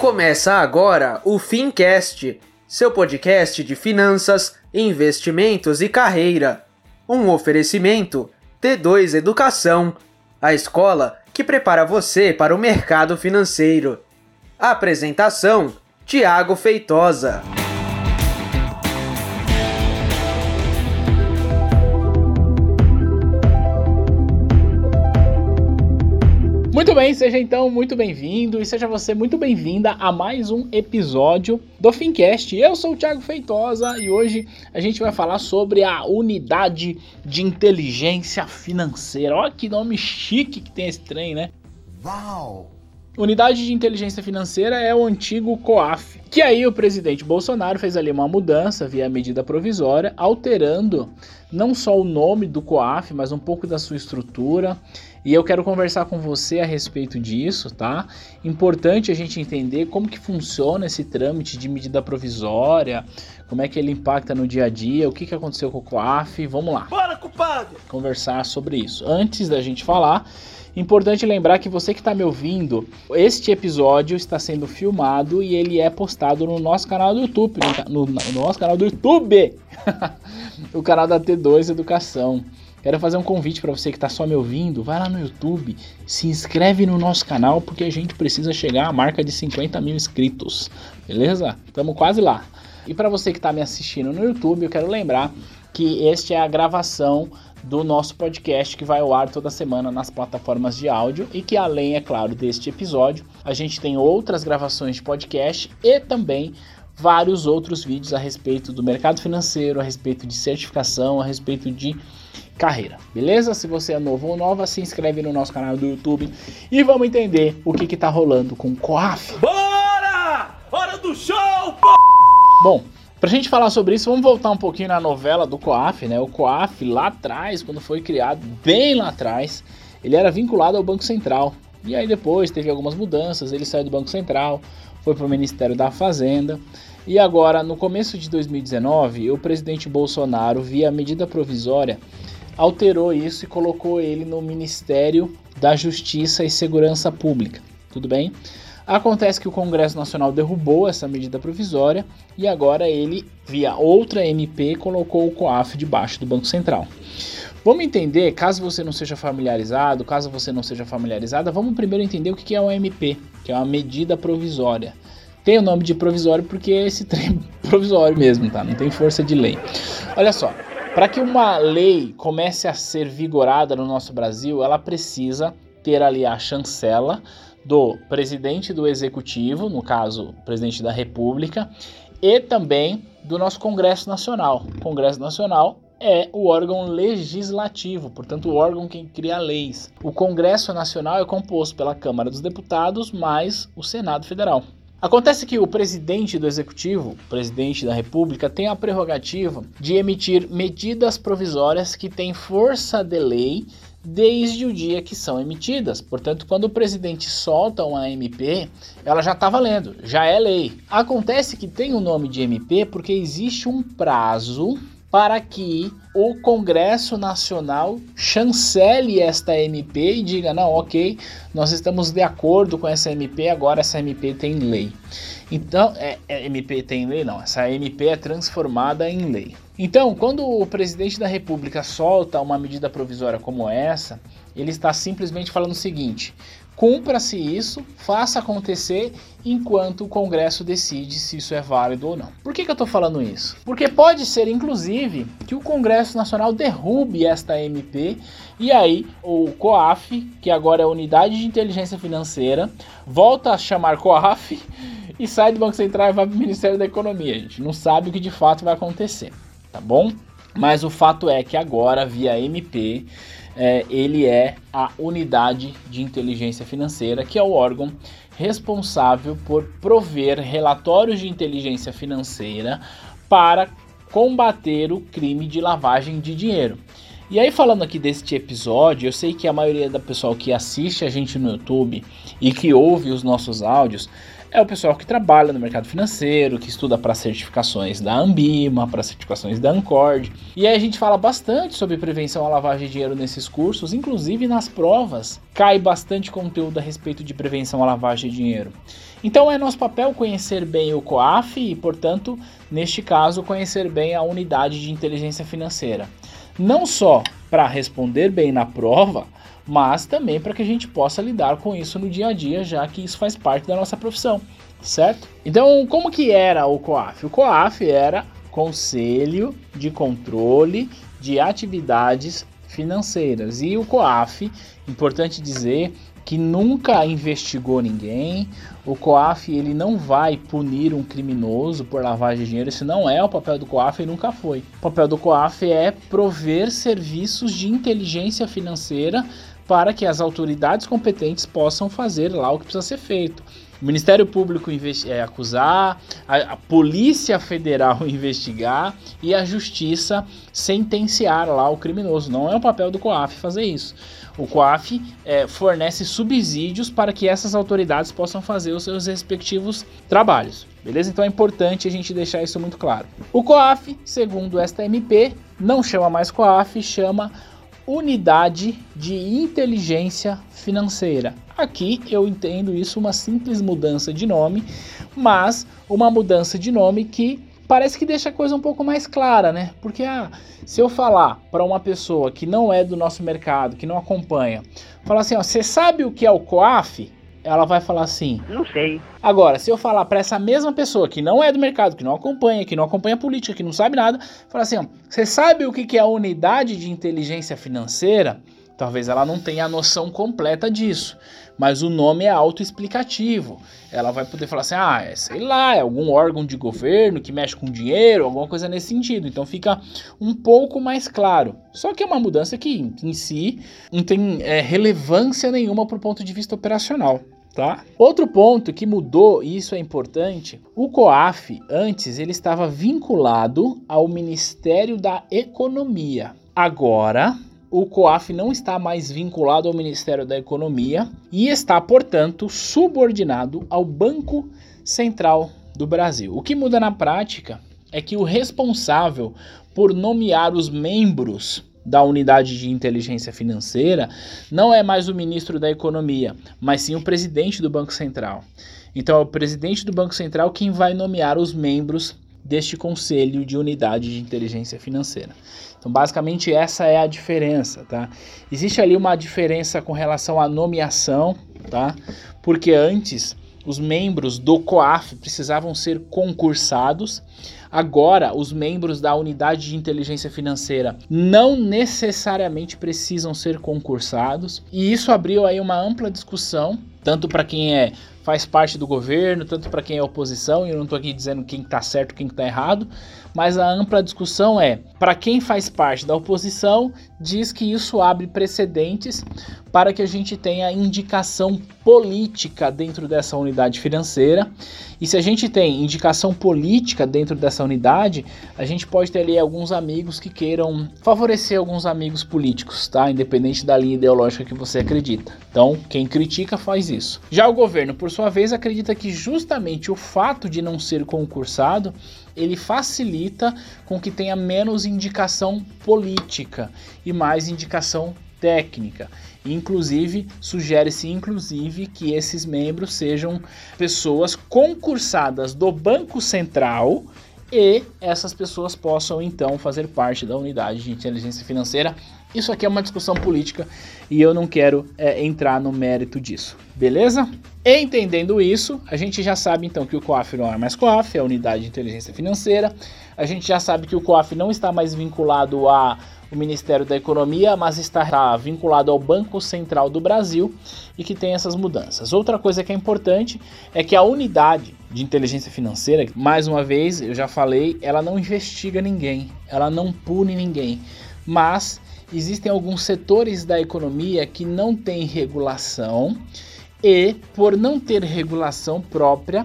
Começa agora o Fincast, seu podcast de finanças, investimentos e carreira. Um oferecimento T2 Educação, a escola que prepara você para o mercado financeiro. Apresentação: Thiago Feitosa. Muito bem, seja então muito bem-vindo e seja você muito bem-vinda a mais um episódio do Fincast. Eu sou o Thiago Feitosa e hoje a gente vai falar sobre a Unidade de Inteligência Financeira. Olha que nome chique que tem esse trem, né? Uau! Unidade de Inteligência Financeira é o antigo COAF, que aí o presidente Bolsonaro fez ali uma mudança via medida provisória, alterando não só o nome do COAF, mas um pouco da sua estrutura. E eu quero conversar com você a respeito disso, tá? Importante a gente entender como que funciona esse trâmite de medida provisória, como é que ele impacta no dia a dia, o que que aconteceu com o COAF, vamos lá. Bora, culpado! Conversar sobre isso. Antes da gente falar, importante lembrar que você que está me ouvindo, este episódio está sendo filmado e ele é postado no nosso canal do YouTube, o canal da T2 Educação. Quero fazer um convite para você que está só me ouvindo, vai lá no YouTube, se inscreve no nosso canal, porque a gente precisa chegar à marca de 50 mil inscritos, beleza? Estamos quase lá. E para você que está me assistindo no YouTube, eu quero lembrar que esta é a gravação do nosso podcast que vai ao ar toda semana nas plataformas de áudio e que, além, é claro, deste episódio, a gente tem outras gravações de podcast e também vários outros vídeos a respeito do mercado financeiro, a respeito de certificação, a respeito de carreira, beleza? Se você é novo ou nova, se inscreve no nosso canal do YouTube e vamos entender o que tá rolando com o COAF. Bora! Hora do show, p***! Bom, pra gente falar sobre isso, vamos voltar um pouquinho na novela do COAF, né? O COAF lá atrás, quando foi criado, bem lá atrás, ele era vinculado ao Banco Central. E aí depois teve algumas mudanças, ele saiu do Banco Central, foi para o Ministério da Fazenda. E agora, no começo de 2019, o presidente Bolsonaro, via medida provisória, alterou isso e colocou ele no Ministério da Justiça e Segurança Pública, tudo bem? Acontece que o Congresso Nacional derrubou essa medida provisória e agora ele, via outra MP, colocou o COAF debaixo do Banco Central. Vamos entender, caso você não seja familiarizado, caso você não seja familiarizada, vamos primeiro entender o que é uma MP, que é uma medida provisória. Tem o nome de provisório porque esse trem é provisório mesmo, tá? Não tem força de lei. Olha só, para que uma lei comece a ser vigorada no nosso Brasil, ela precisa ter ali a chancela do presidente do Executivo, no caso, presidente da República, e também do nosso Congresso Nacional. O Congresso Nacional é o órgão legislativo, portanto o órgão que cria leis. O Congresso Nacional é composto pela Câmara dos Deputados mais o Senado Federal. Acontece que o presidente do Executivo, presidente da República, tem a prerrogativa de emitir medidas provisórias que têm força de lei desde o dia que são emitidas. Portanto, quando o presidente solta uma MP, ela já está valendo, já é lei. Acontece que tem o nome de MP porque existe um prazo para que o Congresso Nacional chancele esta MP e diga, não, ok, nós estamos de acordo com essa MP, agora essa MP tem lei. Então, MP tem lei? Não, essa MP é transformada em lei. Então, quando o presidente da República solta uma medida provisória como essa, ele está simplesmente falando o seguinte, cumpra-se isso, faça acontecer enquanto o Congresso decide se isso é válido ou não. Por que eu estou falando isso? Porque pode ser, inclusive, que o Congresso Nacional derrube esta MP e aí o COAF, que agora é a Unidade de Inteligência Financeira, volta a chamar COAF e sai do Banco Central e vai para o Ministério da Economia. A gente não sabe o que de fato vai acontecer, tá bom? Mas o fato é que agora, via MP, ele é a Unidade de Inteligência Financeira, que é o órgão responsável por prover relatórios de inteligência financeira para combater o crime de lavagem de dinheiro. E aí, falando aqui deste episódio, eu sei que a maioria da pessoa que assiste a gente no YouTube e que ouve os nossos áudios é o pessoal que trabalha no mercado financeiro, que estuda para certificações da Anbima, para certificações da Ancord. E aí a gente fala bastante sobre prevenção à lavagem de dinheiro nesses cursos, inclusive nas provas, cai bastante conteúdo a respeito de prevenção à lavagem de dinheiro. Então é nosso papel conhecer bem o COAF e, portanto, neste caso, conhecer bem a Unidade de Inteligência Financeira. Não só para responder bem na prova, mas também para que a gente possa lidar com isso no dia a dia, já que isso faz parte da nossa profissão, certo? Então, como que era o COAF? O COAF era Conselho de Controle de Atividades Financeiras. E o COAF, importante dizer, que nunca investigou ninguém. O COAF ele não vai punir um criminoso por lavagem de dinheiro, isso não é o papel do COAF e nunca foi. O papel do COAF é prover serviços de inteligência financeira para que as autoridades competentes possam fazer lá o que precisa ser feito. O Ministério Público acusar, a Polícia Federal investigar e a Justiça sentenciar lá o criminoso. Não é o papel do COAF fazer isso. O COAF fornece subsídios para que essas autoridades possam fazer os seus respectivos trabalhos. Beleza? Então é importante a gente deixar isso muito claro. O COAF, segundo esta MP, não chama mais COAF, chama Unidade de Inteligência Financeira. Aqui eu entendo isso uma simples mudança de nome, mas uma mudança de nome que parece que deixa a coisa um pouco mais clara, né? Porque se eu falar para uma pessoa que não é do nosso mercado, que não acompanha, falar assim, ó, você sabe o que é o COAF? Ela vai falar assim, não sei. Agora, se eu falar para essa mesma pessoa que não é do mercado, que não acompanha política, que não sabe nada, falar assim, ó, você sabe o que é a Unidade de Inteligência Financeira? Talvez ela não tenha a noção completa disso, mas o nome é autoexplicativo. Ela vai poder falar assim, sei lá, é algum órgão de governo que mexe com dinheiro, alguma coisa nesse sentido. Então fica um pouco mais claro. Só que é uma mudança que em si não tem relevância nenhuma para o ponto de vista operacional. Tá? Outro ponto que mudou, e isso é importante, o COAF antes ele estava vinculado ao Ministério da Economia. Agora, o COAF não está mais vinculado ao Ministério da Economia e está, portanto, subordinado ao Banco Central do Brasil. O que muda na prática é que o responsável por nomear os membros da Unidade de Inteligência Financeira não é mais o ministro da Economia, mas sim o presidente do Banco Central. Então é o presidente do Banco Central quem vai nomear os membros deste Conselho de Unidade de Inteligência Financeira. Então, basicamente, essa é a diferença, tá? Existe ali uma diferença com relação à nomeação, tá? Porque antes, os membros do COAF precisavam ser concursados. Agora, os membros da Unidade de Inteligência Financeira não necessariamente precisam ser concursados. E isso abriu aí uma ampla discussão, tanto para quem faz parte do governo, tanto para quem é oposição, e eu não estou aqui dizendo quem está certo, quem está errado, mas a ampla discussão para quem faz parte da oposição, diz que isso abre precedentes para que a gente tenha indicação política dentro dessa unidade financeira, e se a gente tem indicação política dentro dessa unidade, a gente pode ter ali alguns amigos que queiram favorecer alguns amigos políticos, tá? Independente da linha ideológica que você acredita. Então, quem critica faz isso. Já o governo, por sua vez, acredita que justamente o fato de não ser concursado, ele facilita com que tenha menos indicação política e mais indicação técnica. Inclusive, sugere-se que esses membros sejam pessoas concursadas do Banco Central e essas pessoas possam então fazer parte da Unidade de Inteligência Financeira. Isso aqui é uma discussão política e eu não quero entrar no mérito disso, beleza? Entendendo isso, a gente já sabe então que o COAF não é mais COAF, é a Unidade de Inteligência Financeira. A gente já sabe que o COAF não está mais vinculado ao Ministério da Economia, mas está vinculado ao Banco Central do Brasil e que tem essas mudanças. Outra coisa que é importante é que a Unidade de Inteligência Financeira, mais uma vez, eu já falei, ela não investiga ninguém, ela não pune ninguém, mas existem alguns setores da economia que não têm regulação e, por não ter regulação própria,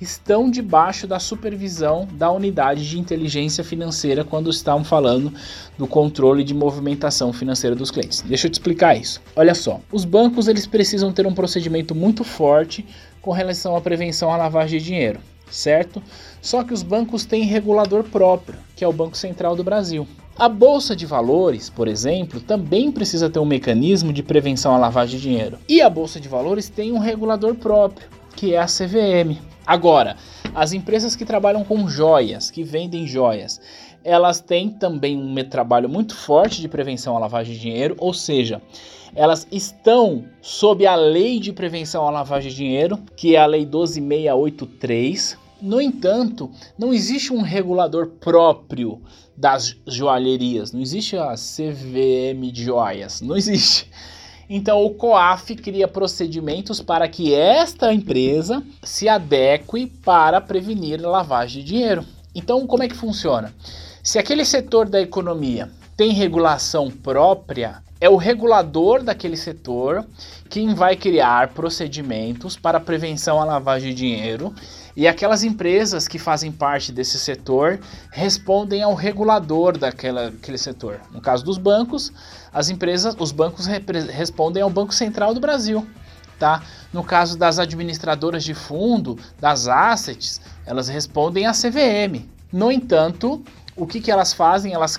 estão debaixo da supervisão da Unidade de Inteligência Financeira quando estão falando do controle de movimentação financeira dos clientes. Deixa eu te explicar isso. Olha só, os bancos eles precisam ter um procedimento muito forte com relação à prevenção à lavagem de dinheiro, certo? Só que os bancos têm regulador próprio, que é o Banco Central do Brasil. A Bolsa de Valores, por exemplo, também precisa ter um mecanismo de prevenção à lavagem de dinheiro. E a Bolsa de Valores tem um regulador próprio, que é a CVM. Agora, as empresas que trabalham com joias, que vendem joias, elas têm também um trabalho muito forte de prevenção à lavagem de dinheiro, ou seja, elas estão sob a lei de prevenção à lavagem de dinheiro, que é a lei 12.683. No entanto, não existe um regulador próprio das joalherias, não existe a CVM de joias, não existe. Então, o COAF cria procedimentos para que esta empresa se adeque para prevenir lavagem de dinheiro. Então, como é que funciona? Se aquele setor da economia tem regulação própria, é o regulador daquele setor quem vai criar procedimentos para prevenção à lavagem de dinheiro, e aquelas empresas que fazem parte desse setor respondem ao regulador daquele setor. No caso dos bancos, os bancos respondem ao Banco Central do Brasil, tá? No caso das administradoras de fundo, das assets, elas respondem à CVM. No entanto, o que elas fazem? Elas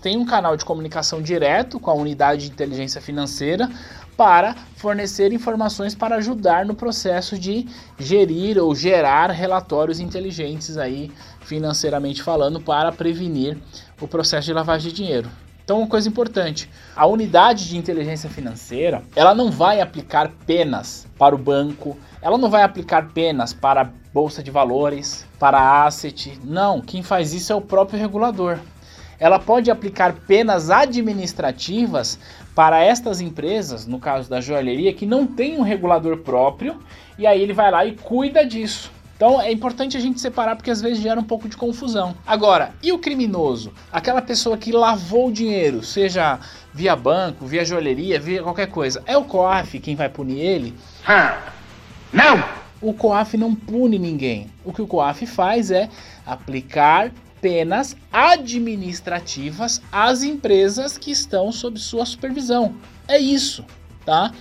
têm um canal de comunicação direto com a Unidade de Inteligência Financeira para fornecer informações para ajudar no processo de gerir ou gerar relatórios inteligentes aí, financeiramente falando, para prevenir o processo de lavagem de dinheiro. Então, uma coisa importante, a Unidade de Inteligência Financeira, ela não vai aplicar penas para o banco, ela não vai aplicar penas para a Bolsa de Valores, para a asset, não, quem faz isso é o próprio regulador. Ela pode aplicar penas administrativas para estas empresas, no caso da joalheria, que não tem um regulador próprio, e aí ele vai lá e cuida disso. Então é importante a gente separar, porque às vezes gera um pouco de confusão. Agora, e o criminoso? Aquela pessoa que lavou dinheiro, seja via banco, via joalheria, via qualquer coisa, é o COAF quem vai punir ele? Não! O COAF não pune ninguém. O que o COAF faz é aplicar penas administrativas às empresas que estão sob sua supervisão. É isso, tá?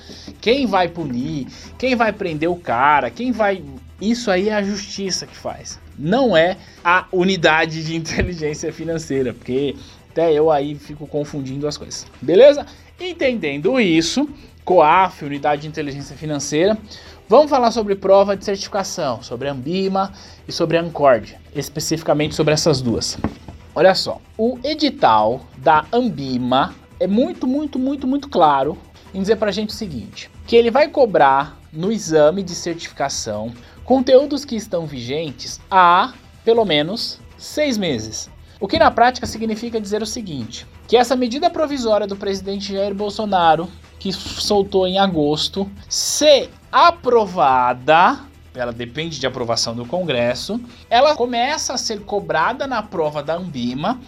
Quem vai punir, quem vai prender o cara, quem vai... Isso aí é a justiça que faz, não é a Unidade de Inteligência Financeira, porque até eu aí fico confundindo as coisas, beleza? Entendendo isso, COAF, Unidade de Inteligência Financeira, vamos falar sobre prova de certificação, sobre Anbima e sobre Ancord, especificamente sobre essas duas. Olha só, o edital da Anbima é muito claro em dizer pra gente o seguinte, que ele vai cobrar no exame de certificação conteúdos que estão vigentes há, pelo menos, 6 meses. O que na prática significa dizer o seguinte, que essa medida provisória do presidente Jair Bolsonaro, que soltou em agosto, se aprovada, ela depende de aprovação do Congresso, ela começa a ser cobrada na prova da Anbima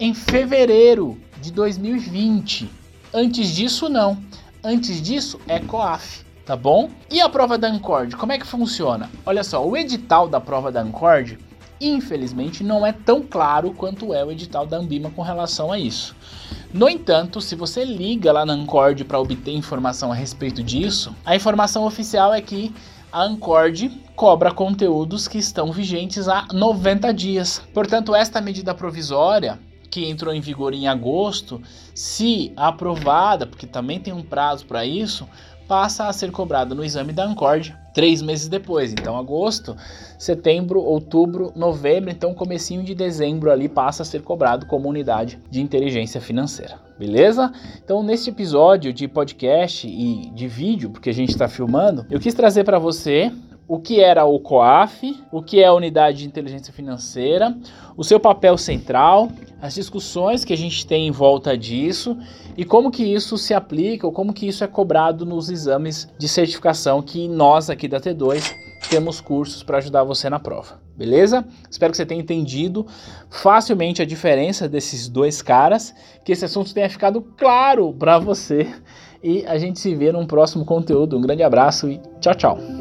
em fevereiro de 2020. Antes disso, não. Antes disso, é COAF. Tá bom? E a prova da Ancord, como é que funciona? Olha só, o edital da prova da Ancord, infelizmente, não é tão claro quanto é o edital da Anbima com relação a isso. No entanto, se você liga lá na Ancord para obter informação a respeito disso, a informação oficial é que a Ancord cobra conteúdos que estão vigentes há 90 dias. Portanto, esta medida provisória, que entrou em vigor em agosto, se aprovada, porque também tem um prazo para isso, passa a ser cobrada no exame da Ancord 3 meses depois. Então, agosto, setembro, outubro, novembro, então comecinho de dezembro ali passa a ser cobrado como Unidade de Inteligência Financeira, beleza? Então, neste episódio de podcast e de vídeo, porque a gente está filmando, eu quis trazer para você o que era o COAF, o que é a Unidade de Inteligência Financeira, o seu papel central, as discussões que a gente tem em volta disso e como que isso se aplica ou como que isso é cobrado nos exames de certificação que nós aqui da T2 temos cursos para ajudar você na prova, beleza? Espero que você tenha entendido facilmente a diferença desses dois caras, que esse assunto tenha ficado claro para você e a gente se vê num próximo conteúdo. Um grande abraço e tchau, tchau!